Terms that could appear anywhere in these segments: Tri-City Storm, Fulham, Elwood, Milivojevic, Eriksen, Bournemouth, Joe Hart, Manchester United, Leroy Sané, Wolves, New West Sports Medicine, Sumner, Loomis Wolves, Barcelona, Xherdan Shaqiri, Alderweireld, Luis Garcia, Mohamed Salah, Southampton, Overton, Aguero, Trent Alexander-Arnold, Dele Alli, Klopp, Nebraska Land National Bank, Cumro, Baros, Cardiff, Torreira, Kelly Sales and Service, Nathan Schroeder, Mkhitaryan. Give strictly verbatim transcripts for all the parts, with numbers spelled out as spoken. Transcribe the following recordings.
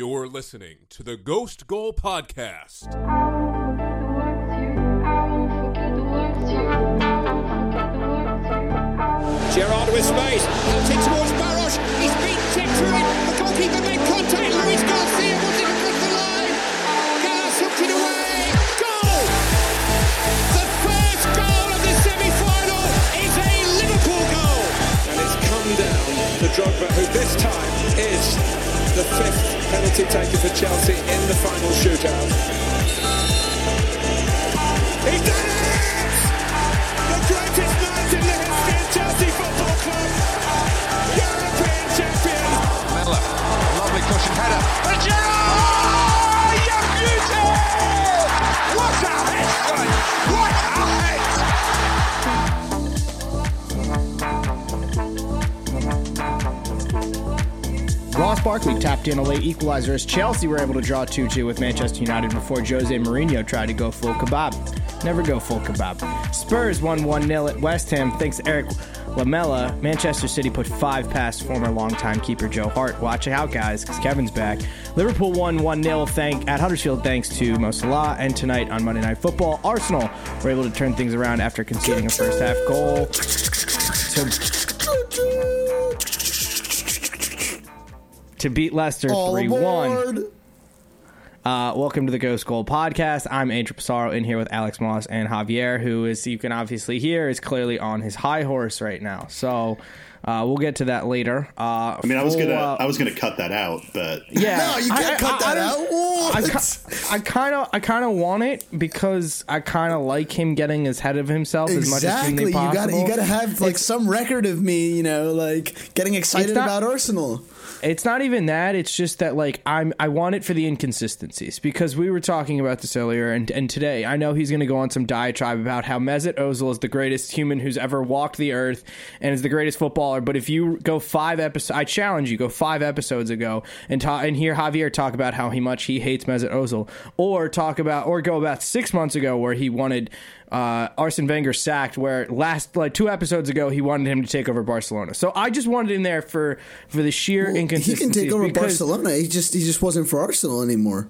You're listening to the Ghost Gold Podcast. Gerrard with space, puts it towards Baros, he's been tipped through it, the goalkeeper made contact, Luis Garcia was it across the line, Gallas hooked it away, goal! The first goal of the semi-final is a Liverpool goal! And it's come down to Drogba, who this time is the fifth penalty taker for Chelsea in the final shootout. He's done it! The greatest night in the history of Chelsea Football Club! European champion! Mella, a lovely cushion header. But Gerrard! You beauty! What a hit, son! What a hit! Ross Barkley tapped in a late equalizer as Chelsea were able to draw two two with Manchester United before Jose Mourinho tried to go full kebab. Never go full kebab. Spurs won one nil at West Ham thanks Eric Lamella. Manchester City put five past former longtime keeper Joe Hart. Watch it out, guys, because Kevin's back. Liverpool won one nil thank, at Huddersfield thanks to Mo Salah. And tonight on Monday Night Football, Arsenal were able to turn things around after conceding a first-half goal. To, to beat Leicester three one. Uh, welcome to the Ghost Gold Podcast. I'm Andrew Passaro in here with Alex Moss and Javier, who, as you can obviously hear, is clearly on his high horse right now. So uh, we'll get to that later. Uh, I mean, I was gonna, uh, I was gonna cut that out, but yeah, no, you can't I, cut I, that I, out. Ooh, I kind of, I kind of want it because I kind of like him getting as ahead of himself exactly. as much as possible. Exactly, you got, you got to have like it's, some record of me, you know, like getting excited not, about Arsenal. It's not even that. It's just that, like, I'm, I want it for the inconsistencies because we were talking about this earlier and, and today. I know he's going to go on some diatribe about how Mesut Ozil is the greatest human who's ever walked the earth and is the greatest footballer. But if you go five episodes, I challenge you, go five episodes ago and ta- and hear Javier talk about how he much he hates Mesut Ozil, or talk about or go about six months ago where he wanted uh, Arsene Wenger sacked, where last like two episodes ago he wanted him to take over Barcelona. So I just wanted in there for for the sheer. Well, he can take over Barcelona. He just he just wasn't for Arsenal anymore.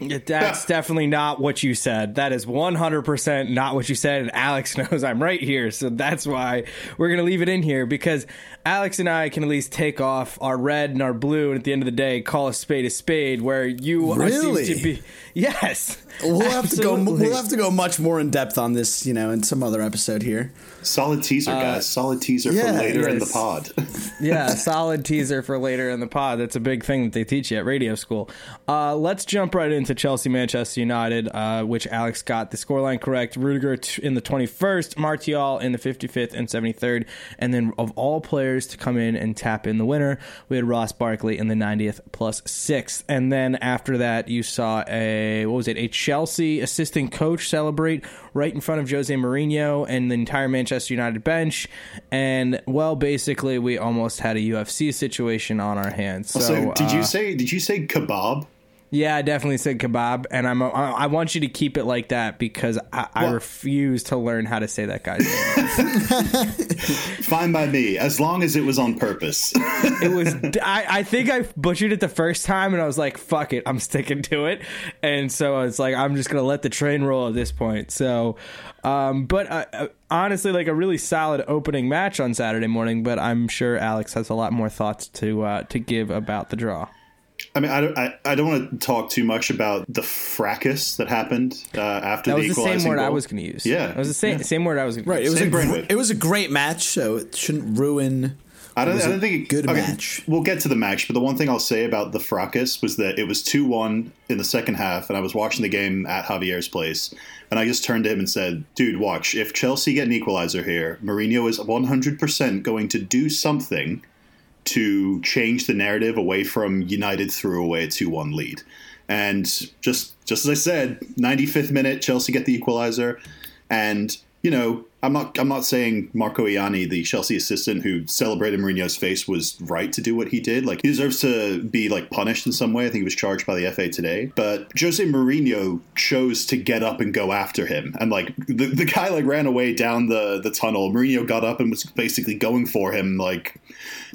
That's definitely not what you said. That is one hundred percent not what you said, and Alex knows I'm right here, so that's why we're going to leave it in here, because Alex and I can at least take off our red and our blue, and at the end of the day, call a spade a spade, where you really seem to be... Yes. We'll have, to go, we'll have to go much more in depth on this, you know, in some other episode here. Solid teaser, guys. Uh, solid teaser yeah, for later in the pod. Yeah, solid teaser for later in the pod. That's a big thing that they teach you at radio school. Uh, let's jump right into Chelsea, Manchester United, uh, which Alex got the scoreline correct. Rudiger t- in the twenty-first, Martial in the fifty-fifth and seventy-third, and then of all players to come in and tap in the winner, we had Ross Barkley in the ninetieth plus sixth. And then after that, you saw a what was it? A Chelsea assistant coach celebrate right in front of Jose Mourinho and the entire Manchester United bench. And well, basically, we almost had a U F C situation on our hands. So, also, did uh, you say? Did you say kebab? Yeah, I definitely said kebab, and I'm. I want you to keep it like that because I, I refuse to learn how to say that guy's name. Fine by me, as long as it was on purpose. It was. I, I think I butchered it the first time, and I was like, "Fuck it, I'm sticking to it." And so it's like I'm just gonna let the train roll at this point. So, um, but uh, honestly, like a really solid opening match on Saturday morning. But I'm sure Alex has a lot more thoughts to uh, to give about the draw. I mean, I don't, I, I don't want to talk too much about the fracas that happened uh, after the equalizing goal. That was the same word goal. I was going to use. Yeah. It was the same, yeah. same word I was going right, to use. It was, a, it was a great match, so it shouldn't ruin I don't, I don't think it, good okay, match. We'll get to the match, but the one thing I'll say about the fracas was that it was two one in the second half, and I was watching the game at Javier's place, and I just turned to him and said, dude, watch, if Chelsea get an equalizer here, Mourinho is one hundred percent going to do something to change the narrative away from United threw away a two one lead. And just just as I said, ninety-fifth minute, Chelsea get the equalizer. And, you know, I'm not I'm not saying Marco Ianni, the Chelsea assistant who celebrated Mourinho's face, was right to do what he did. Like, he deserves to be, like, punished in some way. I think he was charged by the F A today. But Jose Mourinho chose to get up and go after him. And, like, the, the guy, like, ran away down the, the tunnel. Mourinho got up and was basically going for him. Like,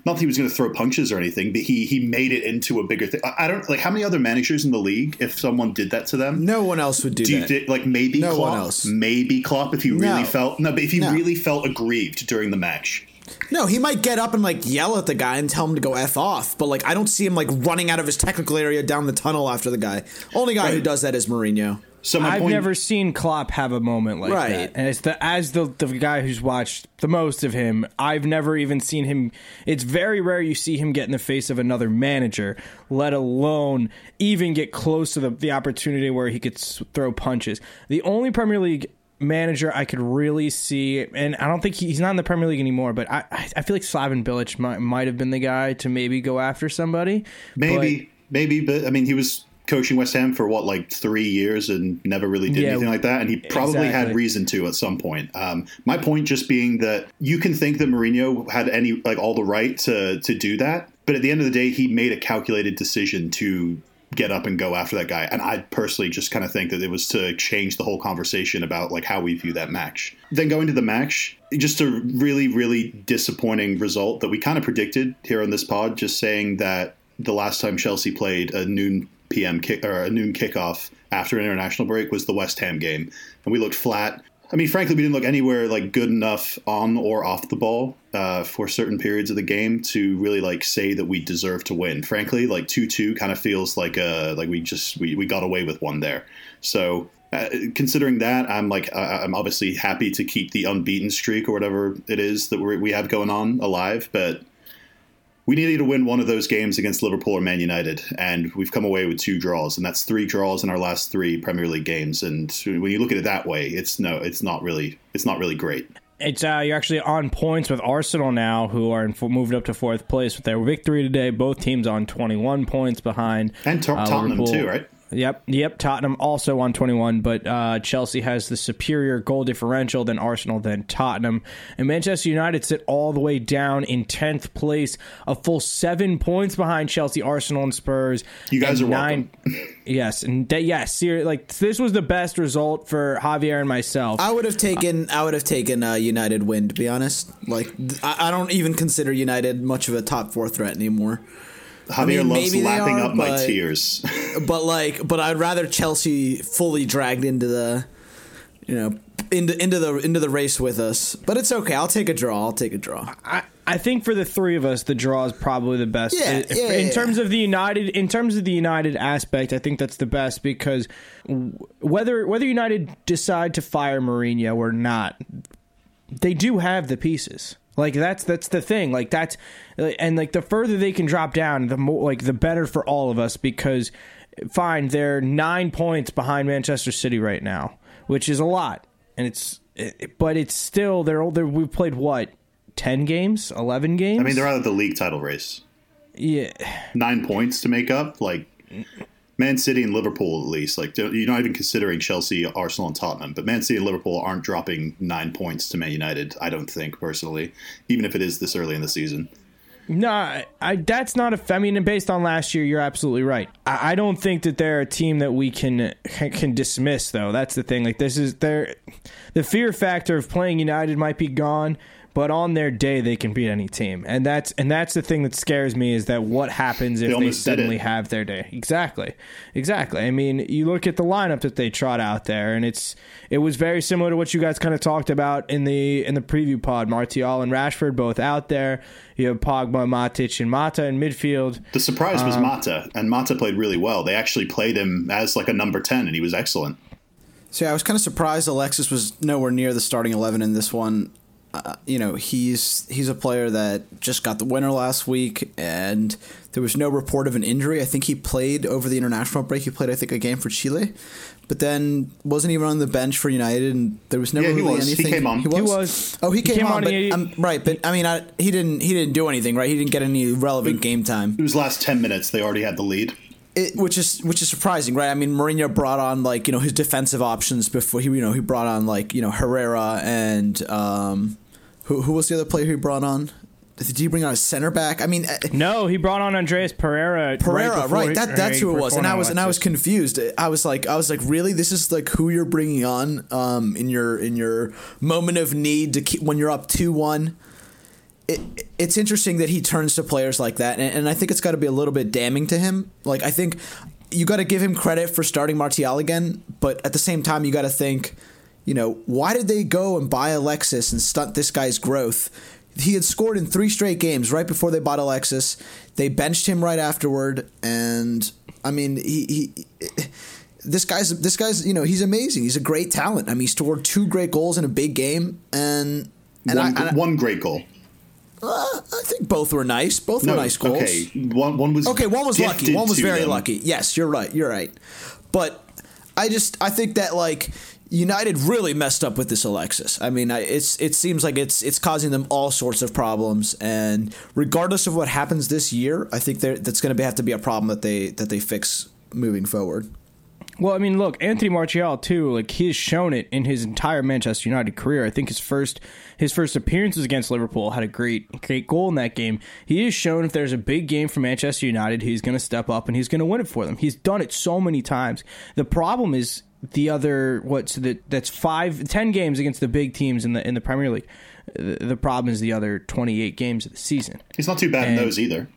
not that he was going to throw punches or anything, but he, he made it into a bigger thing. I, I don't, like, how many other managers in the league, if someone did that to them? No one else would do, do that. You, like, maybe no Klopp. One else. Maybe Klopp, if he really no. felt... No, But if he no. really felt aggrieved during the match. No, he might get up and, like, yell at the guy and tell him to go F off. But, like, I don't see him, like, running out of his technical area down the tunnel after the guy. Only guy right. who does that is Mourinho. So I've point- never seen Klopp have a moment like right. that. And it's the, as the, the guy who's watched the most of him, I've never even seen him. It's very rare you see him get in the face of another manager, let alone even get close to the, the opportunity where he could throw punches. The only Premier League manager I could really see, and I don't think he, he's not in the Premier League anymore, but I I feel like Slaven Bilic might, might have been the guy to maybe go after somebody. Maybe, but, maybe, but I mean, he was coaching West Ham for what, like three years and never really did yeah, anything like that, and he probably exactly. had reason to at some point. Um, my point just being that you can think that Mourinho had any, like, all the right to to do that, but at the end of the day, he made a calculated decision to get up and go after that guy. And I personally just kind of think that it was to change the whole conversation about, like, how we view that match. Then going to the match, just a really, really disappointing result that we kind of predicted here on this pod, just saying that the last time Chelsea played a noon p.m. kick or a noon kickoff after an international break was the West Ham game. And we looked flat. I mean, frankly, we didn't look anywhere, like, good enough on or off the ball uh, for certain periods of the game to really, like, say that we deserve to win. Frankly, like, two two kind of feels like uh like we just we, we got away with one there. So uh, considering that, I'm like uh, I'm obviously happy to keep the unbeaten streak or whatever it is that we we have going on alive, but we needed to win one of those games against Liverpool or Man United, and we've come away with two draws, and that's three draws in our last three Premier League games. And when you look at it that way, it's no, it's not really, it's not really great. It's uh, you're actually on points with Arsenal now, who are in f- moved up to fourth place with their victory today. Both teams on twenty-one points behind, and to- uh, Tottenham Liverpool. too, right? Yep, yep. Tottenham also on twenty-one, but uh, Chelsea has the superior goal differential, then Arsenal, then Tottenham. And Manchester United sit all the way down in tenth place, a full seven points behind Chelsea, Arsenal, and Spurs. You guys and are nine- welcome. Yes, and that, yes, like, this was the best result for Javier and myself. I would have taken, I would have taken a United win, to be honest. Like, I, I don't even consider United much of a top four threat anymore. Javier I mean, loves lapping are, up but, my tears. But like, but I'd rather Chelsea fully dragged into the, you know, into into the into the race with us. But it's okay. I'll take a draw. I'll take a draw. I, I think for the three of us, the draw is probably the best. Yeah, it, yeah, in yeah. terms of the United, in terms of the United aspect, I think that's the best because whether whether United decide to fire Mourinho or not, they do have the pieces. Like, that's that's the thing. Like, that's and like the further they can drop down, the more like the better for all of us, because fine, they're nine points behind Manchester City right now, which is a lot. And it's it, but it's still they're they're we've played what? ten games, eleven games. I mean, they're out of the league title race. Yeah. nine points to make up, like Man City and Liverpool, at least. Like, you're not even considering Chelsea, Arsenal, and Tottenham, but Man City and Liverpool aren't dropping nine points to Man United, I don't think, personally, even if it is this early in the season. No, I, I, that's not a... I mean, and based on last year, you're absolutely right. I, I don't think that they're a team that we can can dismiss, though. That's the thing. Like, this is... their the fear factor of playing United might be gone, but on their day, they can beat any team. And that's and that's the thing that scares me, is that what happens if they, they suddenly have their day. Exactly. Exactly. I mean, you look at the lineup that they trot out there, and it's it was very similar to what you guys kind of talked about in the in the preview pod. Martial and Rashford both out there. You have Pogba, Matic, and Mata in midfield. The surprise um, was Mata, and Mata played really well. They actually played him as like a number ten, and he was excellent. So yeah, I was kind of surprised Alexis was nowhere near the starting eleven in this one. Uh, you know, he's he's a player that just got the winner last week, and there was no report of an injury. I think he played over the international break. He played, I think, a game for Chile, but then wasn't even on the bench for United, and there was never yeah, really was. anything. He came on. He was. He was. Oh, he, he came, came on, on but, he, um, right? But I mean, I, he didn't he didn't do anything, right? He didn't get any relevant it, game time. It was last ten minutes. They already had the lead. It, which is which is surprising, right? I mean, Mourinho brought on like you know his defensive options before he you know he brought on like you know Herrera and um, who who was the other player he brought on? Did he bring on a center back? I mean, no, he brought on Andreas Pereira. Pereira, right? right. He, that that's who it was, and I was and I was confused. I was like, I was like, really? This is like who you're bringing on um, in your in your moment of need to keep when you're up two one. It, it's interesting that he turns to players like that, and, and I think it's got to be a little bit damning to him. Like, I think you got to give him credit for starting Martial again, but at the same time, you got to think, you know, why did they go and buy Alexis and stunt this guy's growth? He had scored in three straight games right before they bought Alexis. They benched him right afterward, and I mean, he, he this guy's this guy's you know he's amazing. He's a great talent. I mean, he scored two great goals in a big game, and, and one, I, I, one great goal. Uh, I think both were nice. Both no, were nice goals. Okay, one, one was okay. One was lucky. One was very them. lucky. Yes, you're right. You're right. But I just I think that like United really messed up with this Alexis. I mean, I, it's it seems like it's it's causing them all sorts of problems. And regardless of what happens this year, I think that's going to have to be a problem that they that they fix moving forward. Well, I mean, look, Anthony Martial, too, like, he has shown it in his entire Manchester United career. I think his first his first appearances against Liverpool had a great, great goal in that game. He has shown if there's a big game for Manchester United, he's going to step up and he's going to win it for them. He's done it so many times. The problem is the other, what, so that, that's five, ten games against the big teams in the in the Premier League. The, the problem is the other twenty-eight games of the season. He's not too bad and, in those either.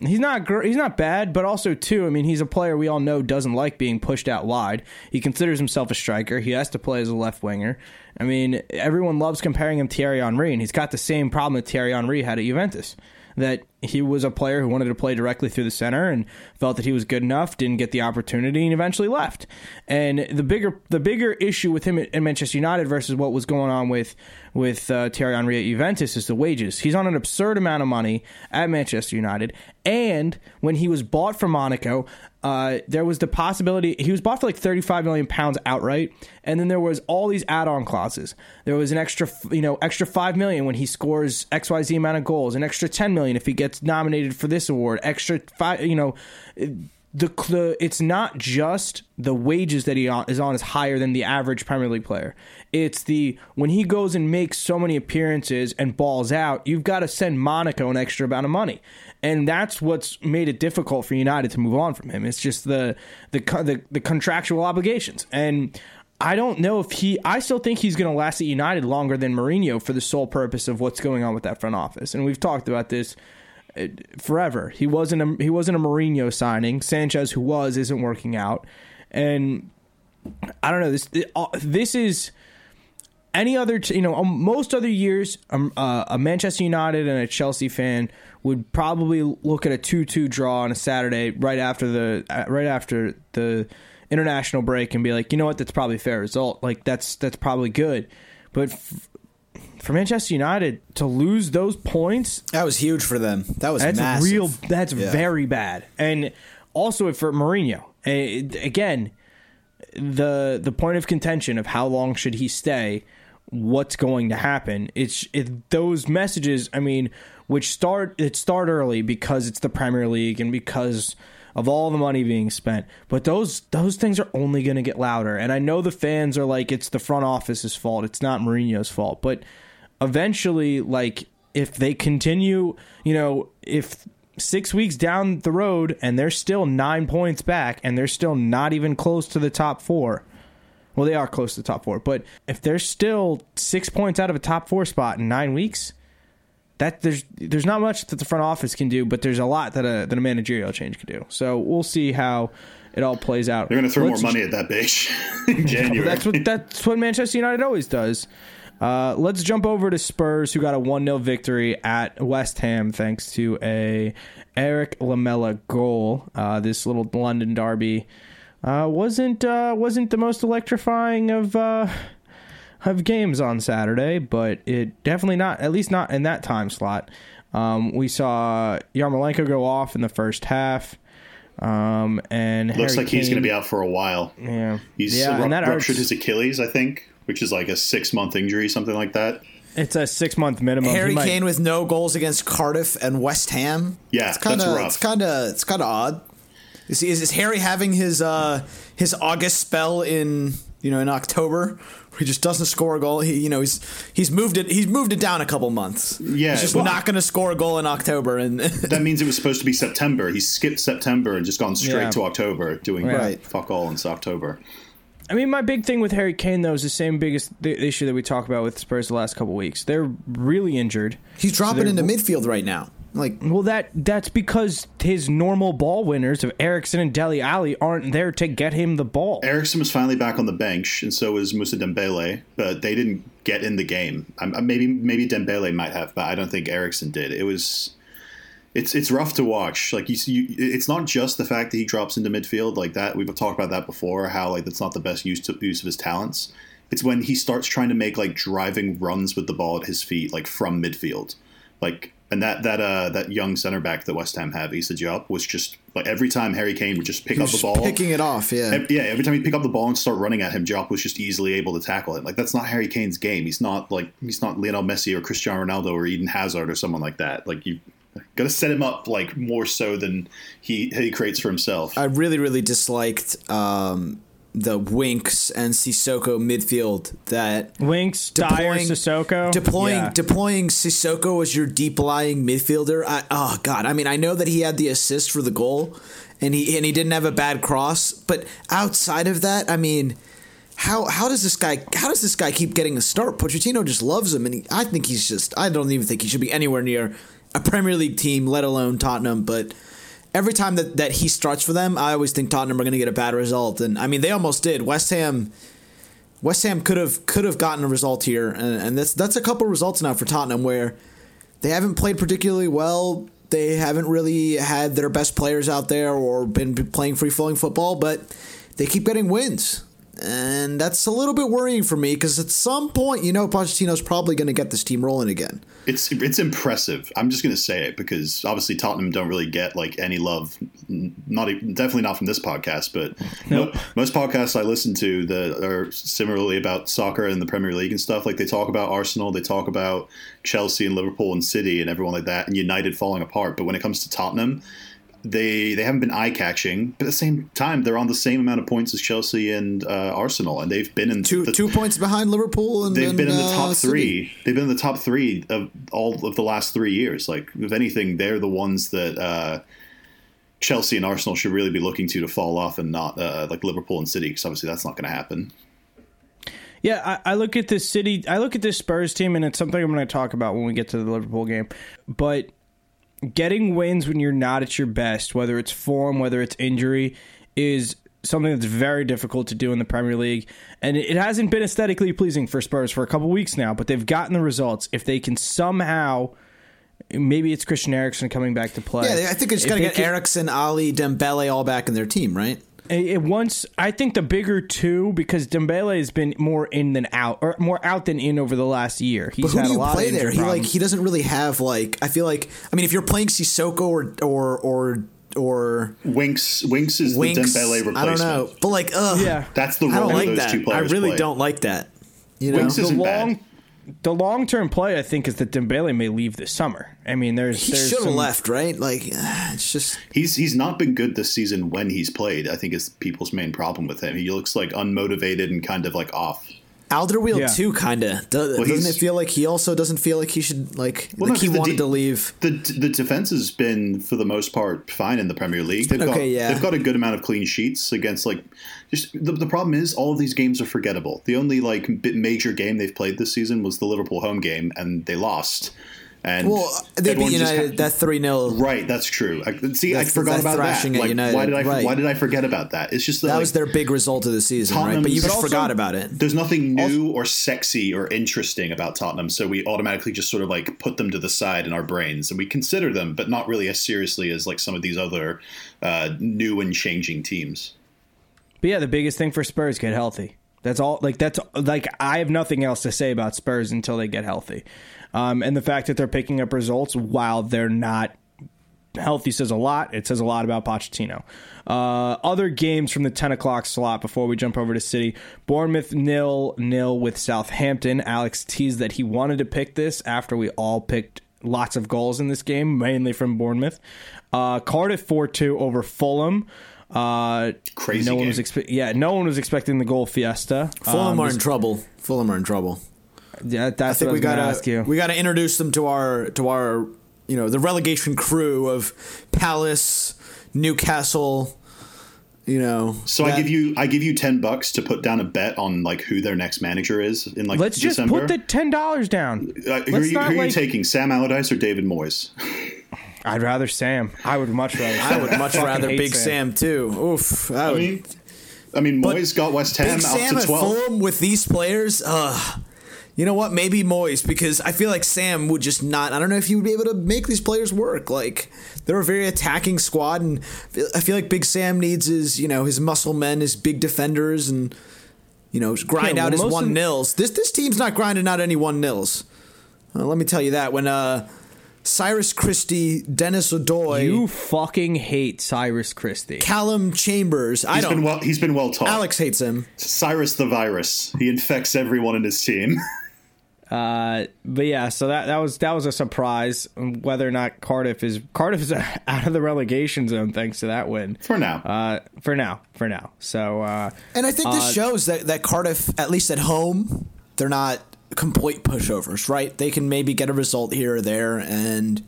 He's not gr- he's not bad, but also, too, I mean, he's a player we all know doesn't like being pushed out wide. He considers himself a striker. He has to play as a left winger. I mean, everyone loves comparing him to Thierry Henry, and he's got the same problem that Thierry Henry had at Juventus, that he was a player who wanted to play directly through the center and felt that he was good enough, didn't get the opportunity, and eventually left. And the bigger the bigger issue with him at Manchester United versus what was going on with, with uh, Thierry Henry at Juventus is the wages. He's on an absurd amount of money at Manchester United, and when he was bought from Monaco, uh, there was the possibility he was bought for like thirty-five million pounds outright, and then there was all these add-on clauses. There was an extra, you know, extra five million when he scores X Y Z amount of goals, an extra ten million if he gets nominated for this award, extra five, you know, the, the it's not just the wages that he on, is on is higher than the average Premier League player. It's the when he goes and makes so many appearances and balls out, you've got to send Monaco an extra amount of money, and that's what's made it difficult for United to move on from him. It's just the the the, the contractual obligations, and I don't know if he. I still think he's going to last at United longer than Mourinho for the sole purpose of what's going on with that front office, and we've talked about this forever. He wasn't a, he wasn't a Mourinho signing. Sanchez, who was, isn't working out, and I don't know. This this is any other t- you know most other years um, uh, a Manchester United and a Chelsea fan would probably look at a two two draw on a Saturday right after the uh, right after the international break and be like, you know what, that's probably a fair result. Like that's that's probably good, but. F- For Manchester United to lose those points, that was huge for them. That was that's massive. real. That's yeah. very bad. And also for Mourinho, again, the the point of contention of how long should he stay, what's going to happen? It's it, those messages. I mean, which start it start early because it's the Premier League and because of all the money being spent. But those those things are only going to get louder. And I know the fans are like, it's the front office's fault. It's not Mourinho's fault, but. Eventually, like, if they continue, you know, if six weeks down the road and they're still nine points back and they're still not even close to the top four, well, they are close to the top four, but if they're still six points out of a top four spot in nine weeks, that there's there's not much that the front office can do, but there's a lot that a, that a managerial change can do. So we'll see how it all plays out. They're going to throw Let's, more money at that bitch in January. That's what, that's what Manchester United always does. Uh, let's jump over to Spurs, who got a one nil victory at West Ham thanks to a Eric Lamella goal. Uh, this little London derby uh, wasn't uh, wasn't the most electrifying of uh, of games on Saturday, but it definitely not at least not in that time slot. Um, we saw Yarmolenko go off in the first half. Um, and looks Harry like Kane, he's going to be out for a while. Yeah, he's yeah, ru- that ruptured his Achilles, I think. Which is like a six-month injury, something like that. It's a six-month minimum. Harry might... Kane with no goals against Cardiff and West Ham. Yeah, it's kinda, that's rough. It's kind of it's kind of odd. Is, is is Harry having his uh his August spell in you know in October? He just doesn't score a goal. He, you know, he's he's moved it. He's moved it down a couple months. Yeah, he's just well, not going to score a goal in October. And that means it was supposed to be September. He skipped September and just gone straight yeah. to October, doing right. fuck all in October. I mean, my big thing with Harry Kane though is the same biggest th- issue that we talked about with Spurs the last couple weeks. They're really injured. He's dropping so into midfield right now. Like, well, that that's because his normal ball winners of Eriksen and Dele Alli aren't there to get him the ball. Eriksen was finally back on the bench, and so was Moussa Dembele, but they didn't get in the game. Um, maybe maybe Dembele might have, but I don't think Eriksen did. It was it's it's rough to watch. Like you, you, it's not just the fact that he drops into midfield like that. We've talked about that before. How like that's not the best use to, use of his talents. It's when he starts trying to make like driving runs with the ball at his feet, like from midfield, like. And that that uh, that young center back that West Ham have, Issa Diop, was just like every time Harry Kane would just pick he was up the ball, picking it off, yeah, every, yeah. Every time he'd pick up the ball and start running at him, Diop was just easily able to tackle him. Like that's not Harry Kane's game. He's not like he's not Lionel Messi or Cristiano Ronaldo or Eden Hazard or someone like that. Like you got to set him up like more so than he he creates for himself. I really really disliked. Um The Winks and Sissoko midfield that Winks, Dyer, Sissoko deploying yeah. deploying Sissoko as your deep lying midfielder. I, oh God, I mean, I know that he had the assist for the goal, and he and he didn't have a bad cross, but outside of that, I mean, how how does this guy how does this guy keep getting a start? Pochettino just loves him, and he, I think he's just I don't even think he should be anywhere near a Premier League team, let alone Tottenham, but. Every time that, that he starts for them, I always think Tottenham are going to get a bad result, and I mean they almost did. West Ham, West Ham could have could have gotten a result here, and, and that's that's a couple results now for Tottenham where they haven't played particularly well, they haven't really had their best players out there or been playing free flowing football, but they keep getting wins, and that's a little bit worrying for me because at some point you know Pochettino's probably going to get this team rolling again. It's it's impressive. I'm just going to say it because obviously Tottenham don't really get like any love, not even, definitely not from this podcast. But nope. mo- most podcasts I listen to that are similarly about soccer and the Premier League and stuff, like they talk about Arsenal, they talk about Chelsea and Liverpool and City and everyone like that, and United falling apart. But when it comes to Tottenham, they they haven't been eye catching. But at the same time, they're on the same amount of points as Chelsea and uh, Arsenal, and they've been in two the, two points behind Liverpool. And they've and, been in the top uh, three. City. They've been in the top three of all of the last three years. Like if anything, they're the ones that uh, Chelsea and Arsenal should really be looking to to fall off, and not uh, like Liverpool and City, because obviously that's not going to happen. Yeah, I, I look at this City. I look at this Spurs team, and it's something I'm going to talk about when we get to the Liverpool game, but. Getting wins when you're not at your best, whether it's form, whether it's injury, is something that's very difficult to do in the Premier League. And it hasn't been aesthetically pleasing for Spurs for a couple weeks now, but they've gotten the results. If they can somehow, maybe it's Christian Eriksen coming back to play. Yeah, I think it's got to get can, Eriksen, Ali, Dembele all back in their team, right? It once I think the bigger two, because Dembele has been more in than out, or more out than in over the last year. He's but who had do you a lot play of there? He problems. Like he doesn't really have like I feel like I mean if you're playing Sissoko or or or or Winks Winks is Winks, the Dembele replacement. I don't know, but like ugh, yeah, that's the role I don't like those that. Two players I really play. Don't like that. You know, Winks isn't the long bad. The long term play I think is that Dembele may leave this summer. I mean, there's he should have left, right? Like it's just he's he's not been good this season when he's played. I think is people's main problem with him. He looks like unmotivated and kind of like off. Alderweireld yeah. too, kind of. Does, well, doesn't it feel like he also doesn't feel like he should like, well, like no, he wanted de- to leave? The the defense has been for the most part fine in the Premier League. They've okay, got, yeah. They've got a good amount of clean sheets against like just the, the problem is all of these games are forgettable. The only like major game they've played this season was the Liverpool home game, and they lost. And well, they beat United had, that three nil. Right, that's true. I, see, that's, I forgot about that. Like, why did I? Right. Why did I forget about that? It's just that, that like, was their big result of the season, Tottenham's, right? But you but just also, forgot about it. There's nothing new also, or sexy or interesting about Tottenham, so we automatically just sort of like put them to the side in our brains, and we consider them, but not really as seriously as like some of these other uh, new and changing teams. But yeah, the biggest thing for Spurs, get healthy. That's all. Like that's like I have nothing else to say about Spurs until they get healthy. Um, and the fact that they're picking up results while they're not healthy says a lot. It says a lot about Pochettino. Uh, other games from the ten o'clock slot before we jump over to City. Bournemouth nil nil with Southampton. Alex teased that he wanted to pick this after we all picked lots of goals in this game, mainly from Bournemouth. Uh, Cardiff four two over Fulham. Uh, Crazy. No game. one was expe- yeah, no one was expecting the goal fiesta. Fulham um, are was- in trouble. Fulham are in trouble. Yeah, that's I what I was going to ask you. We got to introduce them to our to our you know the relegation crew of Palace, Newcastle. You know, so that, I give you I give you ten bucks to put down a bet on like who their next manager is in like let's December. Let's just put the ten dollars down. Uh, who, are you, not, who like, are you taking, Sam Allardyce or David Moyes? I'd rather Sam. I would much rather. I would much rather Big Sam. Sam too. Oof. I, I would, mean, I mean, Moyes got West Ham Big up Sam to twelve. Fulham with these players. Uh, you know what? Maybe Moyes, because I feel like Sam would just not. I don't know if he would be able to make these players work. Like, they're a very attacking squad, and I feel like Big Sam needs his, you know, his muscle men, his big defenders, and, you know, grind yeah, well, out his one nils. This this team's not grinding out any one nils. Uh, let me tell you that when. Uh, Cyrus Christie, Dennis Odoi. You fucking hate Cyrus Christie. Callum Chambers. I he's don't. Been well, he's been well taught. Alex hates him. Cyrus the virus. He infects everyone in his team. uh, but yeah, so that that was that was a surprise. Whether or not Cardiff is Cardiff is out of the relegation zone thanks to that win for now. Uh, for now, for now. So uh, and I think this uh, shows that that Cardiff, at least at home, they're not complete pushovers, right? They can maybe get a result here or there, and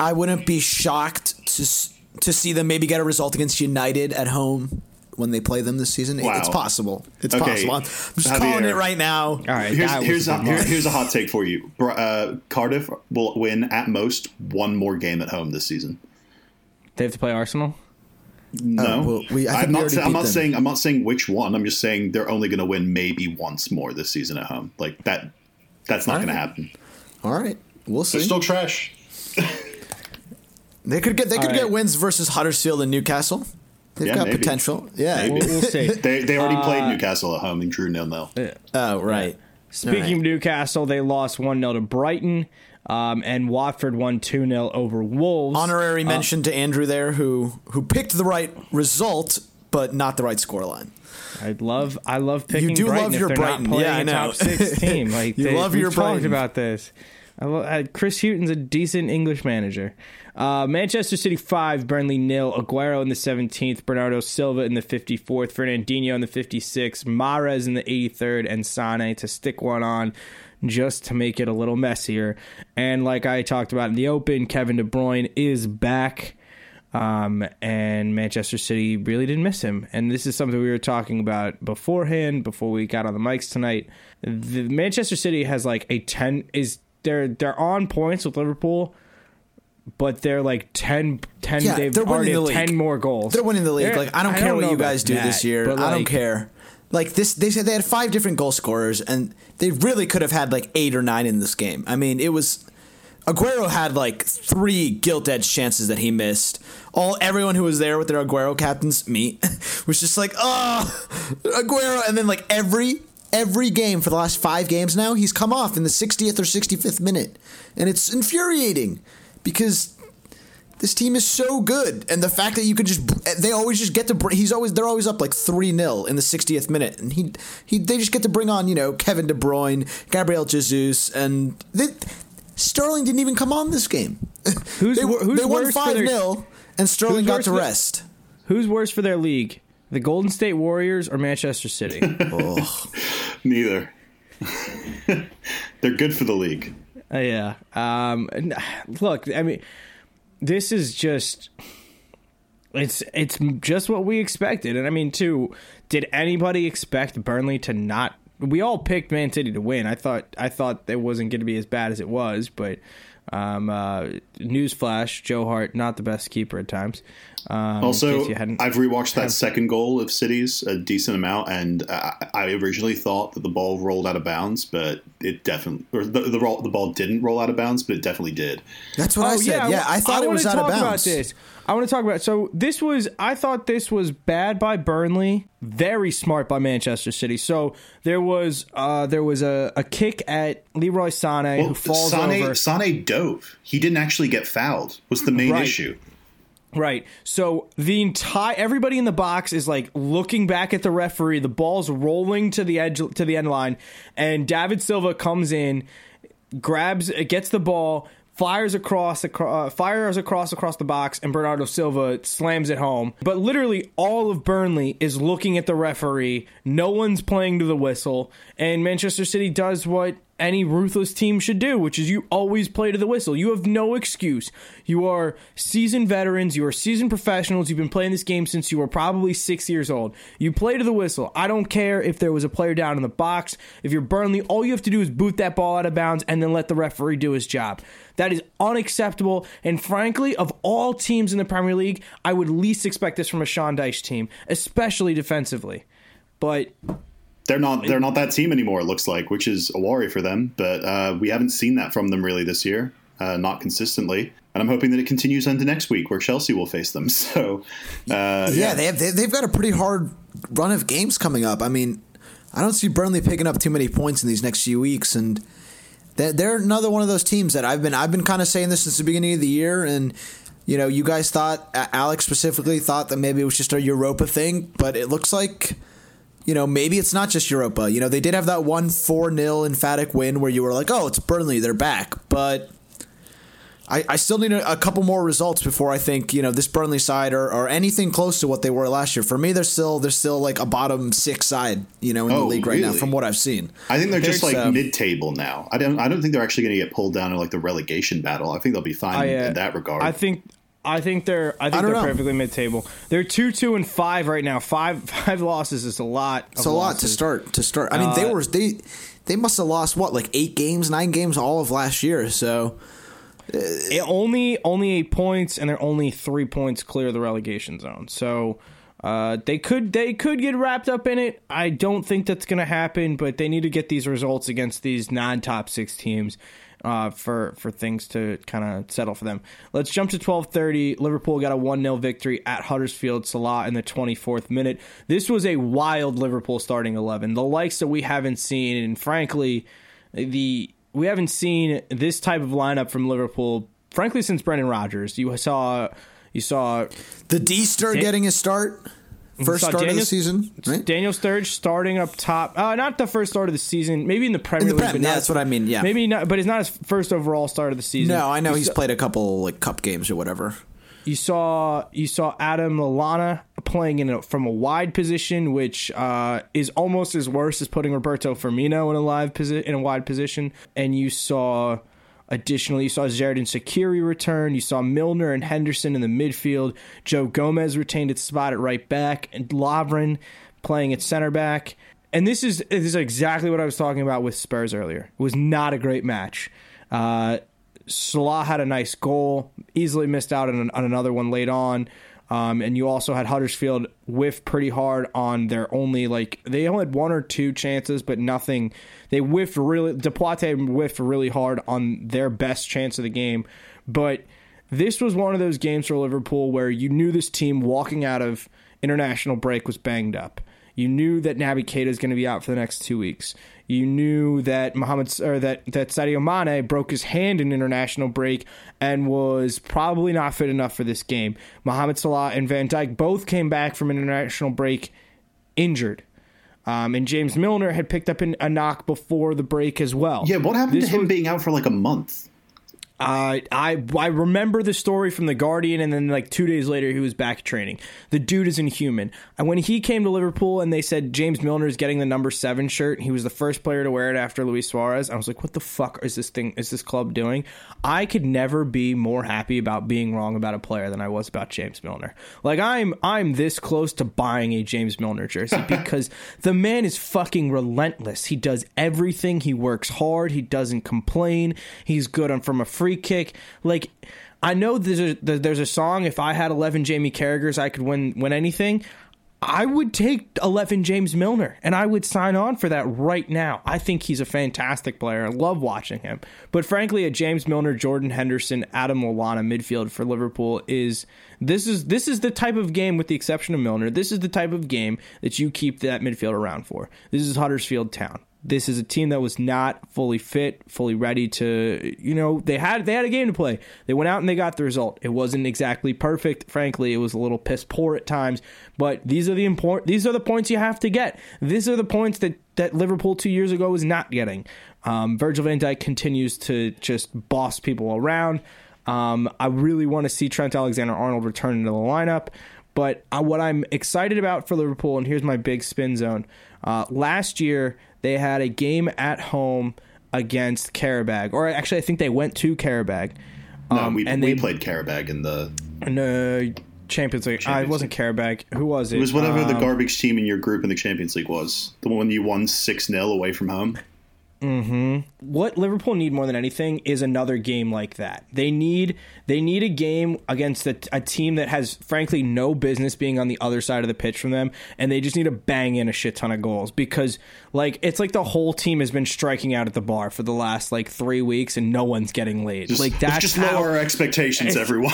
I wouldn't be shocked to to see them maybe get a result against United at home when they play them this season. Wow. It's possible. It's okay. possible. I'm just Javier. calling it right now. All right, here's here's a, here, here's a hot take for you. Uh, Cardiff will win at most one more game at home this season. They have to play Arsenal? No, uh, well, we, I I'm not. Sa- I'm not them. saying. I'm not saying which one. I'm just saying they're only going to win maybe once more this season at home. Like that. That's not right. going to happen. All right, we'll see. They're still trash. they could get. They All could right. get wins versus Huddersfield and Newcastle. They've yeah, got maybe. potential. Yeah, we'll, we'll see. they they already uh, played Newcastle at home and drew nil nil. Yeah. Oh right. Yeah. Speaking right. of Newcastle, they lost one nil to Brighton, um, and Watford won two nil over Wolves. Honorary mention uh, to Andrew there, who who picked the right result, but not the right scoreline. I love I love picking you do Brighton love your if they're Brighton. not playing yeah, I know. a top six team. Like, you they, love your Brighton. We've talked about this. I love, uh, Chris Hughton's a decent English manager. Uh, Manchester City five, Burnley nil. Aguero in the seventeenth, Bernardo Silva in the fifty-fourth, Fernandinho in the fifty-sixth, Mahrez in the eighty-third, and Sané to stick one on just to make it a little messier. And like I talked about in the open, Kevin De Bruyne is back, um, and Manchester City really didn't miss him. And this is something we were talking about beforehand, before we got on the mics tonight. The Manchester City has like a ten is. They're they're on points with Liverpool, but they're like ten, ten yeah, they've they're winning the league. ten more goals. They're winning the league. They're, like I don't I care don't what you guys do that, this year. I like, don't care. Like this, they said they had five different goal scorers, and they really could have had like eight or nine in this game. I mean, it was Aguero had like three gilt-edged chances that he missed. All everyone who was there with their Aguero captains, me, was just like, oh, Aguero, and then like every. Every game for the last five games now, he's come off in the sixtieth or sixty-fifth minute. And it's infuriating because this team is so good. And the fact that you could just – they always just get to – he's always – they're always up like three nil in the sixtieth minute. And he, he they just get to bring on, you know, Kevin De Bruyne, Gabriel Jesus, and they, Sterling didn't even come on this game. Who's, they were, who's they won five nil, and Sterling got to rest. The, who's worse for their league? The Golden State Warriors or Manchester City? oh. Neither. They're good for the league. Uh, yeah. Um, look, I mean, this is just it's it's just what we expected. And I mean, too, did anybody expect Burnley to not? We all picked Man City to win. I thought I thought it wasn't going to be as bad as it was, but. Um, uh, newsflash, Joe Hart, not the best keeper at times. Um, also, you I've rewatched that second goal of City's a decent amount, and I, I originally thought that the ball rolled out of bounds, but it definitely, or the, the, roll, the ball didn't roll out of bounds, but it definitely did. That's what oh, I said. Yeah, yeah I, I thought I it was out of bounds. About this. I want to talk about so this was I thought this was bad by Burnley, very smart by Manchester City. So there was uh, there was a, a kick at Leroy Sané well, who falls Sané, over. Sané dove. He didn't actually get fouled. Was the main right. issue. Right. So the entire everybody in the box is like looking back at the referee. The ball's rolling to the edge to the end line, and David Silva comes in, grabs, gets the ball. fires across, across uh, fires across across the box, and Bernardo Silva slams it home. But literally all of Burnley is looking at the referee. No one's playing to the whistle, and Manchester City does what any ruthless team should do, which is you always play to the whistle. You have no excuse. You are seasoned veterans. You are seasoned professionals. You've been playing this game since you were probably six years old. You play to the whistle. I don't care if there was a player down in the box. If you're Burnley, all you have to do is boot that ball out of bounds and then let the referee do his job. That is unacceptable. And frankly, of all teams in the Premier League, I would least expect this from a Sean Dyche team, especially defensively. But They're not they're not that team anymore, it looks like, which is a worry for them. But uh, we haven't seen that from them really this year, uh, not consistently. And I'm hoping that it continues into next week where Chelsea will face them. So, uh, yeah, yeah, they have, they, they've got a pretty hard run of games coming up. I mean, I don't see Burnley picking up too many points in these next few weeks. And they're, they're another one of those teams that I've been I've been kind of saying this since the beginning of the year. And, you know, you guys thought, Alex specifically thought that maybe it was just a Europa thing. But it looks like, you know, maybe it's not just Europa. You know, they did have that one four nil emphatic win where you were like, oh, it's Burnley, they're back. But I, I still need a, a couple more results before I think, you know, this Burnley side or, or anything close to what they were last year. For me, they're still they're still like a bottom six side, you know, in oh, the league right really? now from what I've seen. I think they're just like um, mid-table now. I don't I don't think they're actually going to get pulled down in like the relegation battle. I think they'll be fine I, uh, in that regard. I think I think they're I think I they're know. perfectly mid table. They're two, two, and five right now. Five five losses is a lot. Of it's a losses. lot to start to start. I mean uh, they were they they must have lost what, like eight games, nine games all of last year. So uh, it only only eight points, and they're only three points clear of the relegation zone. So uh, they could they could get wrapped up in it. I don't think that's gonna happen, but they need to get these results against these non top six teams. Uh, for, for things to kind of settle for them. Let's jump to twelve thirty. Liverpool got a one nil victory at Huddersfield. Salah in the twenty-fourth minute. This was a wild Liverpool starting eleven. The likes that we haven't seen, and frankly, the we haven't seen this type of lineup from Liverpool, frankly, since Brendan Rodgers. You saw you saw the D-Stir getting his start. First start Daniel, of the season, right? Daniel Sturridge starting up top. Uh, not the first start of the season. Maybe in the Premier in the League. Prem, but yeah, not, that's what I mean. Yeah, maybe not. But it's not his first overall start of the season. No, I know you he's saw, played a couple like cup games or whatever. You saw you saw Adam Lallana playing in a, from a wide position, which uh, is almost as worse as putting Roberto Firmino in a live posi- in a wide position. And you saw. Additionally, you saw Xherdan Shaqiri return. You saw Milner and Henderson in the midfield. Joe Gomez retained its spot at right back, and Lovren playing at center back. And this is this is exactly what I was talking about with Spurs earlier. It was not a great match. Uh, Salah had a nice goal, easily missed out on, on another one late on. Um, and you also had Huddersfield whiff pretty hard on their only, like, they only had one or two chances, but nothing. They whiffed really, Duplate whiffed really hard on their best chance of the game. But this was one of those games for Liverpool where you knew this team walking out of international break was banged up. You knew that Naby Keita is going to be out for the next two weeks. You knew that Mohamed or that, that Sadio Mane broke his hand in international break and was probably not fit enough for this game. Mohamed Salah and Van Dijk both came back from international break injured. Um, and James Milner had picked up an, a knock before the break as well. Yeah, what happened this to him was, being out for like a month? Uh, I I remember the story from The Guardian, and then like two days later, he was back training. The dude is inhuman. And when he came to Liverpool and they said James Milner is getting the number seven shirt, he was the first player to wear it after Luis Suarez. I was like, what the fuck is this thing? Is this club doing? I could never be more happy about being wrong about a player than I was about James Milner. Like I'm I'm this close to buying a James Milner jersey because the man is fucking relentless. He does everything. He works hard. He doesn't complain. He's good on from a free Free kick. Like, I know there's a, there's a song, if I had eleven Jamie Carragers, I could win win anything. I would take eleven James Milner, and I would sign on for that right now. I think he's a fantastic player. I love watching him. But frankly, a James Milner, Jordan Henderson, Adam Lallana midfield for Liverpool is this is this is the type of game, with the exception of Milner, this is the type of game that you keep that midfield around for. This is Huddersfield Town. This is a team that was not fully fit, fully ready to, you know, they had they had a game to play. They went out and they got the result. It wasn't exactly perfect. Frankly, it was a little piss poor at times. But these are the important. These are the points you have to get. These are the points that that Liverpool two years ago was not getting. Um, Virgil van Dijk continues to just boss people around. Um, I really want to see Trent Alexander-Arnold return into the lineup. But uh, what I'm excited about for Liverpool, and here's my big spin zone. Uh, last year, they had a game at home against Karabag. Or actually, I think they went to Karabag. Um, no, we, and we they, played Karabag in the... No, Champions League. Champions I wasn't Karabag. Who was it? It was whatever um, the garbage team in your group in the Champions League was. The one you won six nil away from home. Mm-hmm. What Liverpool need more than anything is another game like that. They need they need a game against a, a team that has, frankly, no business being on the other side of the pitch from them, and they just need to bang in a shit ton of goals because, like, it's like the whole team has been striking out at the bar for the last, like, three weeks, and no one's getting laid. Just, like, that's just lower our expectations, everyone.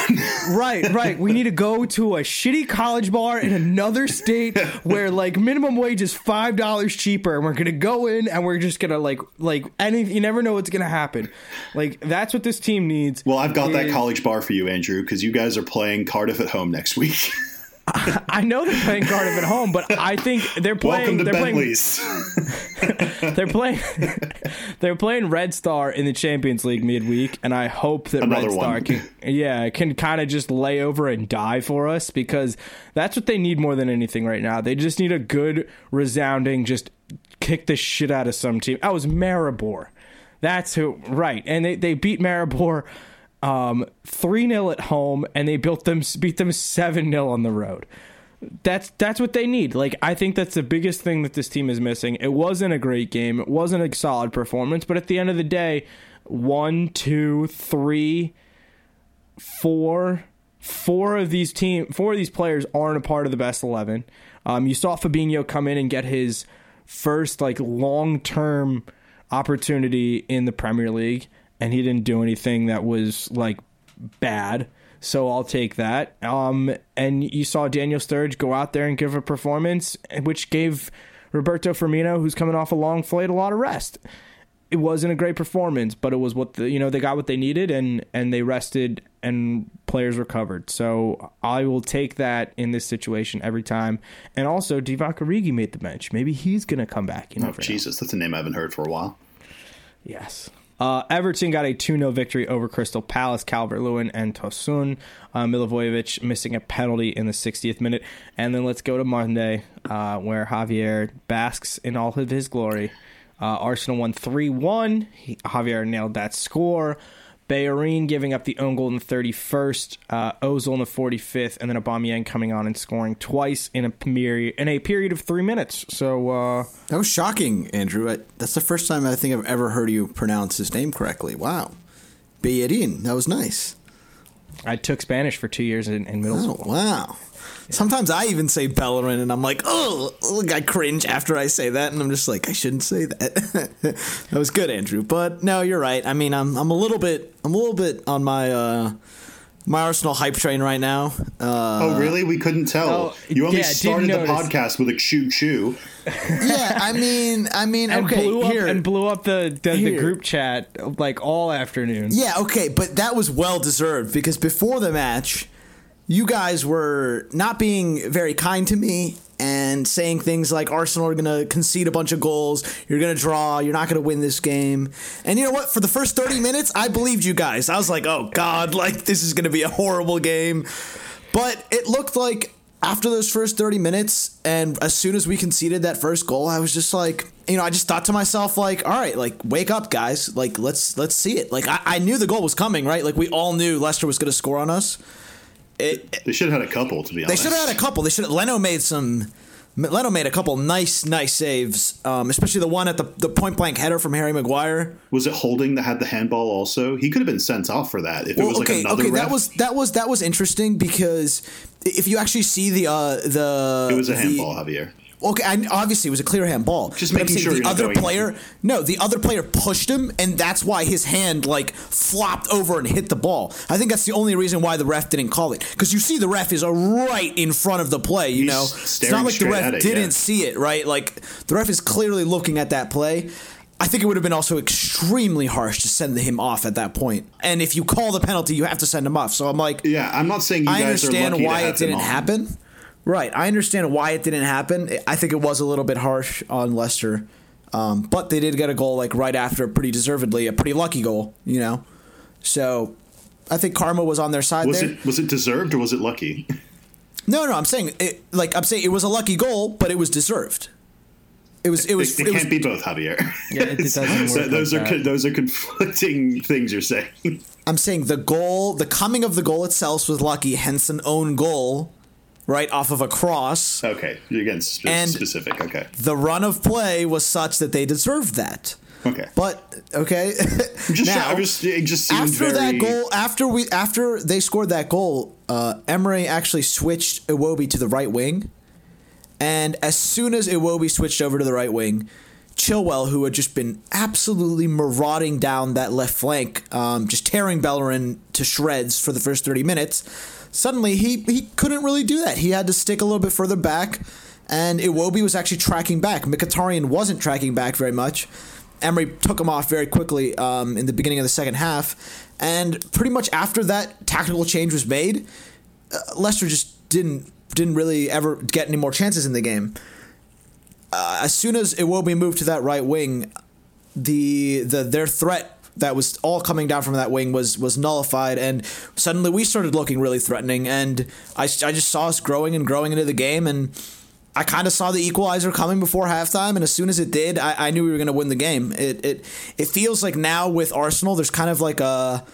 Right, right. We need to go to a shitty college bar in another state where, like, minimum wage is five dollars cheaper, and we're going to go in and we're just going to, like, Like, any, you never know what's going to happen. Like, that's what this team needs. Well, I've got is, that college bar for you, Andrew, because you guys are playing Cardiff at home next week. I, I know they're playing Cardiff at home, but I think they're playing... Welcome to they're Bentley's. Playing, they're, playing, they're playing Red Star in the Champions League midweek, and I hope that Another Red Star one. can, yeah, can kind of just lay over and die for us, because that's what they need more than anything right now. They just need a good, resounding, just... kick the shit out of some team. I was Maribor. That's who, right. And they, they beat Maribor um, three nil at home, and they built them beat them seven nil on the road. That's that's what they need. Like, I think that's the biggest thing that this team is missing. It wasn't a great game. It wasn't a solid performance. But at the end of the day, one, two, three, four, four of these team, four of these players aren't a part of the best eleven. Um, you saw Fabinho come in and get his first like long-term opportunity in the Premier League, and he didn't do anything that was like bad, so I'll take that. Um and you saw Daniel Sturridge go out there and give a performance which gave Roberto Firmino, who's coming off a long flight, a lot of rest. It wasn't a great performance, but it was what the, you know, they got what they needed, and and they rested and players recovered. So I will take that in this situation every time. And also, Divock Origi made the bench. Maybe he's going to come back. You know, oh, Jesus, that's a name I haven't heard for a while. Yes. Uh, Everton got a two nil victory over Crystal Palace. Calvert-Lewin and Tosun. Uh, Milivojevic missing a penalty in the sixtieth minute. And then let's go to Monday, uh, where Javier basks in all of his glory. Uh, Arsenal won three one. He, Javier nailed that score. Bellerin giving up the own goal in the thirty-first, uh, Ozil in the forty-fifth, and then Aubameyang coming on and scoring twice in a mere, in a period of three minutes. So uh, that was shocking, Andrew. I, that's the first time I think I've ever heard you pronounce his name correctly. Wow, Bellerin, that was nice. I took Spanish for two years in, in middle oh, school. Wow. Yeah. Sometimes I even say Bellerin, and I'm like, oh, look, I cringe after I say that, and I'm just like, I shouldn't say that. That was good, Andrew. But no, you're right. I mean, I'm I'm a little bit I'm a little bit on my uh, my Arsenal hype train right now. Uh, oh, really? We couldn't tell. Oh, you only yeah, started the podcast with a choo choo. Yeah, I mean, I mean, and okay, blew up, here and blew up the the, the group chat like all afternoon. Yeah, okay, but that was well deserved because before the match, you guys were not being very kind to me and saying things like Arsenal are going to concede a bunch of goals, you're going to draw, you're not going to win this game. And you know what? For the first thirty minutes, I believed you guys. I was like, oh, God, like this is going to be a horrible game. But it looked like after those first thirty minutes and as soon as we conceded that first goal, I was just like, you know, I just thought to myself, like, all right, like, wake up, guys. Like, let's let's see it. Like, I, I knew the goal was coming, right? Like, we all knew Leicester was going to score on us. It, they should have had a couple, to be honest. They should have had a couple. They should. Have, Leno made some. Leno made a couple nice, nice saves, um, especially the one at the, the point blank header from Harry Maguire. Was it Holding that had the handball? Also, he could have been sent off for that if well, it was okay, like another. Okay, ref. that was that was that was interesting because if you actually see the uh, the it was a handball, the, Javier. Okay, I, obviously it was a clear handball. Just making sure the other player. No, the other player pushed him, and that's why his hand like flopped over and hit the ball. I think that's the only reason why the ref didn't call it, because you see the ref is right in front of the play. You know, it's not like the ref didn't see it, right? Like the ref is clearly looking at that play. I think it would have been also extremely harsh to send him off at that point. And if you call the penalty, you have to send him off. So I'm like, yeah, I'm not saying you guys are lucky to have him on. I understand why it didn't happen. Right. I understand why it didn't happen. I think it was a little bit harsh on Leicester Um, but they did get a goal like right after, pretty deservedly, a pretty lucky goal, you know. So I think karma was on their side. Was there. it was it deserved or was it lucky? No, no, I'm saying it, like I'm saying it was a lucky goal, but it was deserved. It was. It was. It, it, it was, can't be both, Javier. Yeah, it, it doesn't work. So those like are that. those are conflicting things you're saying. I'm saying the goal, the coming of the goal itself was lucky, hence an own goal, right off of a cross. Okay, you're getting sp- specific. Okay. The run of play was such that they deserved that. Okay. But okay. just now, just, it just after very... that goal, after we, after they scored that goal, uh, Emery actually switched Iwobi to the right wing. And as soon as Iwobi switched over to the right wing, Chilwell, who had just been absolutely marauding down that left flank, um, just tearing Bellerin to shreds for the first thirty minutes, suddenly he, he couldn't really do that. He had to stick a little bit further back, and Iwobi was actually tracking back. Mkhitaryan wasn't tracking back very much. Emery took him off very quickly um, in the beginning of the second half, and pretty much after that tactical change was made, uh, Leicester just didn't didn't really ever get any more chances in the game. Uh, as soon as Iwobi moved to that right wing, the the their threat that was all coming down from that wing was was nullified, and suddenly we started looking really threatening, and I, I just saw us growing and growing into the game, and I kind of saw the equalizer coming before halftime, and as soon as it did, I, I knew we were going to win the game. It it it feels like now with Arsenal, there's kind of like a,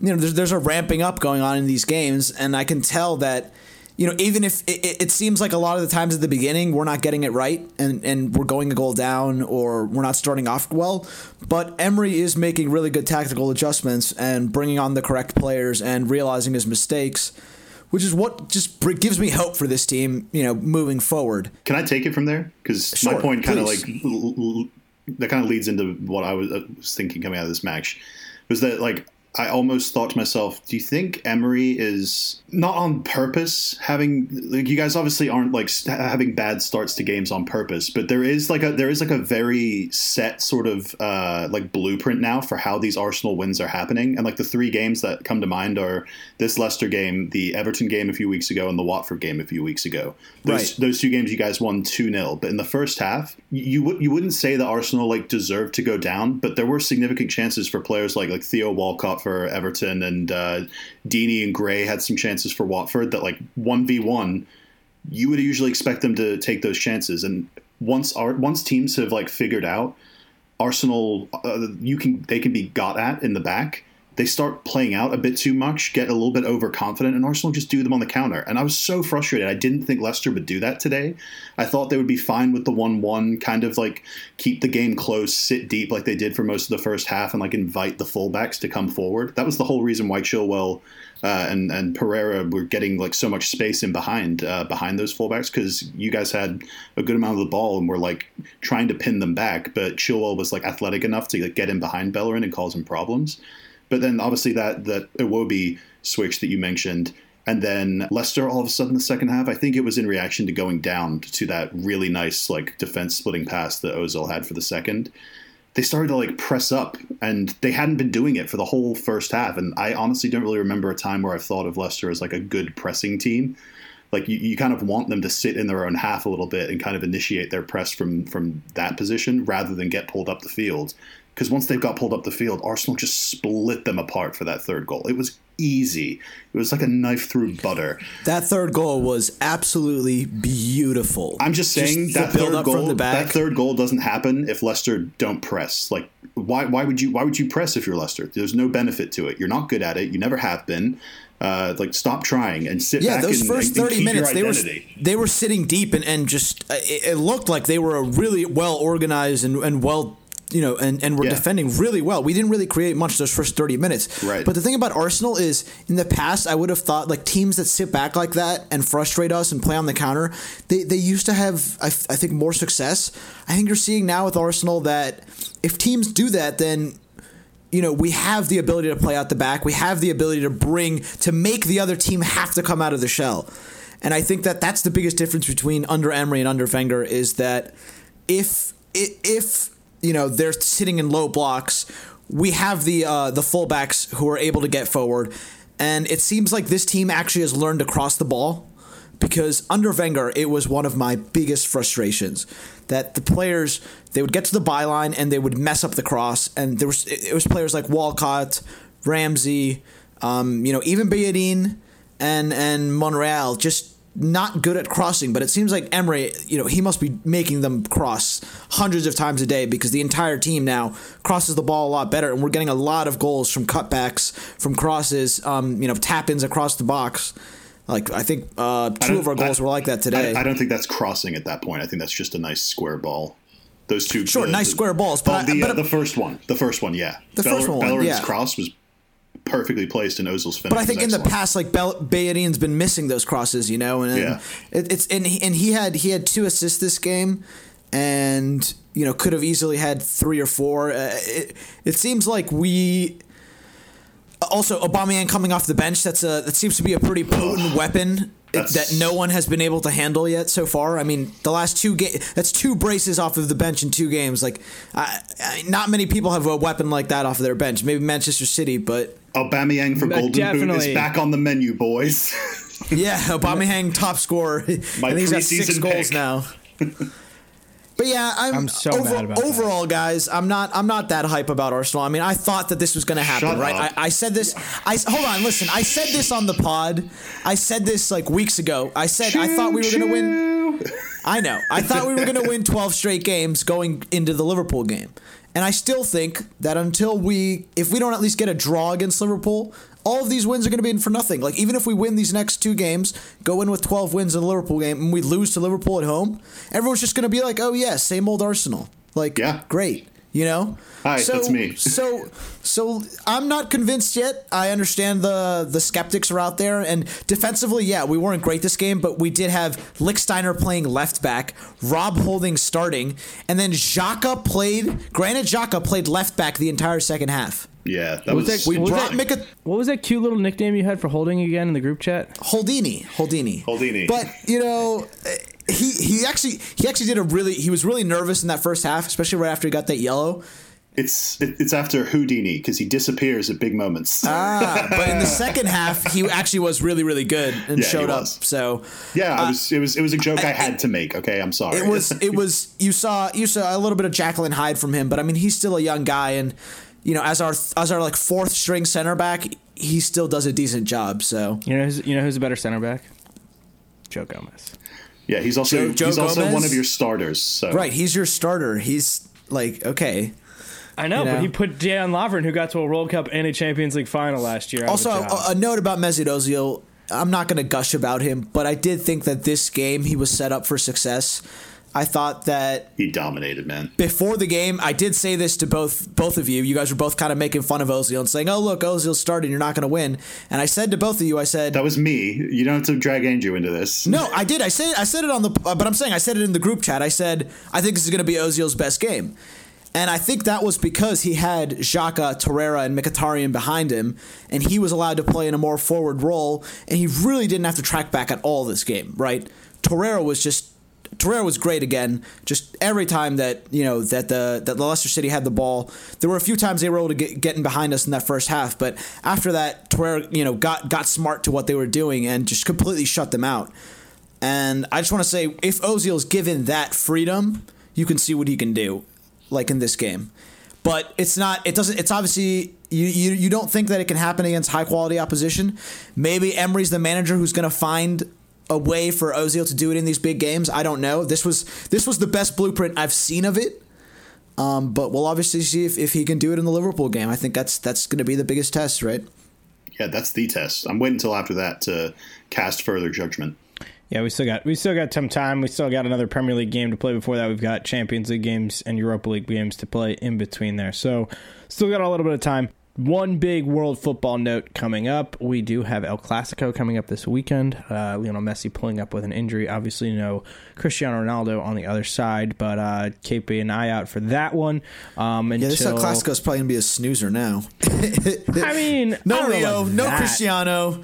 you know, there's, there's a ramping up going on in these games, and I can tell that, you know, even if it, it seems like a lot of the times at the beginning we're not getting it right and, and we're going a goal down or we're not starting off well, but Emery is making really good tactical adjustments and bringing on the correct players and realizing his mistakes, which is what just gives me hope for this team, you know, moving forward. Can I take it from there? Because sure, my point kind of like l- l- that kind of leads into what I was, uh, was thinking coming out of this match was that, like, I almost thought to myself, do you think Emery is not on purpose having, like, you guys obviously aren't like st- having bad starts to games on purpose, but there is like a there is like a very set sort of uh, like blueprint now for how these Arsenal wins are happening, and like the three games that come to mind are this Leicester game, the Everton game a few weeks ago, and the Watford game a few weeks ago. Those, right. Those two games you guys won two nil, but in the first half, you w- you wouldn't say that Arsenal like deserved to go down, but there were significant chances for players like like Theo Walcott for Everton, and uh, Deeney and Gray had some chances for Watford that, like, one v one, you would usually expect them to take those chances. And once our, once teams have, like, figured out Arsenal, uh, you can they can be got at in the back, they start playing out a bit too much, get a little bit overconfident, and Arsenal just do them on the counter. And I was so frustrated. I didn't think Leicester would do that today. I thought they would be fine with the one one, kind of like keep the game close, sit deep like they did for most of the first half, and like invite the fullbacks to come forward. That was the whole reason why Chilwell uh, and, and Pereira were getting like so much space in behind, uh, behind those fullbacks, because you guys had a good amount of the ball and were like trying to pin them back. But Chilwell was like athletic enough to like, get in behind Bellerin and cause him problems. But then obviously that, that Iwobi switch that you mentioned, and then Leicester all of a sudden the second half, I think it was in reaction to going down to that really nice like defense splitting pass that Ozil had for the second. They started to like press up, and they hadn't been doing it for the whole first half. And I honestly don't really remember a time where I've thought of Leicester as like a good pressing team. Like you, you kind of want them to sit in their own half a little bit and kind of initiate their press from, from that position rather than get pulled up the field. Because once they've got pulled up the field, Arsenal just split them apart for that third goal. It was easy. It was like a knife through butter. That third goal was absolutely beautiful. I'm just saying just that third goal. That third goal doesn't happen if Leicester don't press. Like, why? Why would you? Why would you press if you're Leicester? There's no benefit to it. You're not good at it. You never have been. Uh, like, stop trying and sit yeah, back. Yeah, those and, first like, thirty minutes, they were they were sitting deep and and just uh, it, it looked like they were a really well organized and and well. You know, and, and we're yeah. defending really well. We didn't really create much those first thirty minutes. Right. But the thing about Arsenal is, in the past, I would have thought, like, teams that sit back like that and frustrate us and play on the counter, they, they used to have, I, f- I think, more success. I think you're seeing now with Arsenal that if teams do that, then, you know, we have the ability to play out the back. We have the ability to bring, to make the other team have to come out of the shell. And I think that that's the biggest difference between under Emery and under Wenger is that if if... you know, they're sitting in low blocks. We have the uh, the fullbacks who are able to get forward. And it seems like this team actually has learned to cross the ball because under Wenger, it was one of my biggest frustrations that the players, they would get to the byline and they would mess up the cross. And there was it was players like Walcott, Ramsey, um, you know, even Bellerin and and Monreal, just not good at crossing. But it seems like Emery, you know, he must be making them cross hundreds of times a day, because the entire team now crosses the ball a lot better, and we're getting a lot of goals from cutbacks, from crosses, um, you know, tap-ins across the box. Like, I think uh, two I of our goals I, were like that today. I, I don't think that's crossing at that point. I think that's just a nice square ball. Those two. Sure, the, nice the, square balls. But, oh, the, I, but uh, the first one. The first one, yeah. The Bellerin, first one, Bellerin's yeah. cross was perfectly placed, and Ozil's finish. But I think in the past, like, Bellerin's been missing those crosses, you know? And, and yeah. It, it's and he, and he had he had two assists this game, and, you know, could have easily had three or four. Uh, it, it seems like we... Also, Aubameyang coming off the bench, that's a that seems to be a pretty potent Ugh, weapon that no one has been able to handle yet so far. I mean, the last two games, that's two braces off of the bench in two games. Like, I, I, not many people have a weapon like that off of their bench. Maybe Manchester City, but... Aubameyang for Golden definitely. Boot is back on the menu, boys. Yeah, Aubameyang top scorer. My and he's got six pick. goals now. But yeah, I'm, I'm so over, mad about overall, that. guys. I'm not. I'm not that hype about Arsenal. I mean, I thought that this was going to happen, Shut right? I, I said this. I hold on, listen. I said this on the pod. I said this like weeks ago. I said choo, I thought we were going to win. I know. I thought we were going to win twelve straight games going into the Liverpool game, and I still think that until we, if we don't at least get a draw against Liverpool, all of these wins are going to be in for nothing. Like, even if we win these next two games, go in with twelve wins in the Liverpool game, and we lose to Liverpool at home, everyone's just going to be like, oh, yeah, same old Arsenal. Like, yeah. great, you know? Hi, so, that's me. so so I'm not convinced yet. I understand the, the skeptics are out there. And defensively, yeah, we weren't great this game, but we did have Lichtsteiner playing left back, Rob Holding starting, and then Xhaka played – Granit Xhaka played left back the entire second half. Yeah, that what was, was that, we what, brought, was that, what was that cute little nickname you had for Holding again in the group chat? Holdini, Holdini, Holdini. But you know, he he actually he actually did a really he was really nervous in that first half, especially right after he got that yellow. It's it's after Houdini, because he disappears at big moments. Ah, but in the second half, he actually was really, really good and yeah, showed up. So yeah, uh, it was it was it was a joke I, I had it, to make. Okay, I'm sorry. It was it was you saw you saw a little bit of Jacqueline Hyde from him, but I mean, he's still a young guy, and you know, as our as our like fourth string center back, he still does a decent job. So you know, who's, you know who's a better center back? Joe Gomez. Yeah, he's also Joe, Joe he's Gomez? also one of your starters. So. Right, he's your starter. He's like okay. I know, you know, but he put Dan Lovren, who got to a World Cup and a Champions League final last year. Also, a, a note about Mesut Ozil. I'm not going to gush about him, but I did think that this game he was set up for success. I thought that he dominated, man. Before the game, I did say this to both both of you. You guys were both kind of making fun of Ozil and saying, "Oh, look, Ozil's starting. You're not going to win." And I said to both of you, I said, "That was me. You don't have to drag Andrew into this." No, I did. I said I said it on the, but I'm saying I said it in the group chat. I said I think this is going to be Ozil's best game, and I think that was because he had Xhaka, Torreira, and Mkhitaryan behind him, and he was allowed to play in a more forward role, and he really didn't have to track back at all this game, right? Torreira was just. Torreira was great again. Just every time that you know that the that Leicester City had the ball, there were a few times they were able to get, get in behind us in that first half. But after that, Torreira you know got got smart to what they were doing and just completely shut them out. And I just want to say, if Ozil's given that freedom, you can see what he can do, like in this game. But it's not. It doesn't. It's obviously you, you. You don't think that it can happen against high quality opposition. Maybe Emery's the manager who's going to find a way for Ozil to do it in these big games. I don't know. This was this was the best blueprint I've seen of it. Um, but we'll obviously see if, if he can do it in the Liverpool game. I think that's that's going to be the biggest test, right? Yeah, that's the test. I'm waiting until after that to cast further judgment. Yeah, we still got we still got some time. We still got another Premier League game to play before that. We've got Champions League games and Europa League games to play in between there. So still got a little bit of time. One big world football note coming up. We do have El Clasico coming up this weekend. Uh, Lionel Messi pulling up with an injury. Obviously, no Cristiano Ronaldo on the other side, but uh, keep an eye out for that one. Um, until... Yeah, this El Clasico is probably going to be a snoozer now. I mean, no I Rio, no that. Cristiano.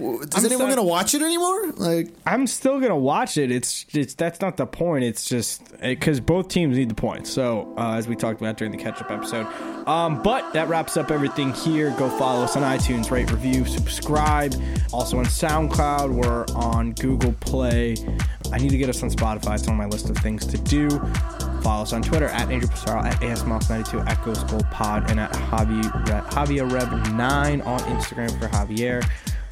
Is I'm anyone st- gonna watch it anymore? Like, I'm still gonna watch it. It's it's that's not the point. It's just because it, both teams need the points. So uh, as we talked about during the catch-up episode, um, but that wraps up everything here. Go follow us on iTunes, rate, review, subscribe. Also on SoundCloud, we're on Google Play. I need to get us on Spotify. It's on my list of things to do. Follow us on Twitter at Andrew Passaro, at A S Moss ninety-two, at Ghost Gold Pod, and at Javier Rev nine on Instagram for Javier.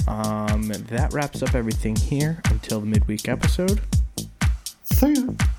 Um, that wraps up everything here until the midweek episode. See ya.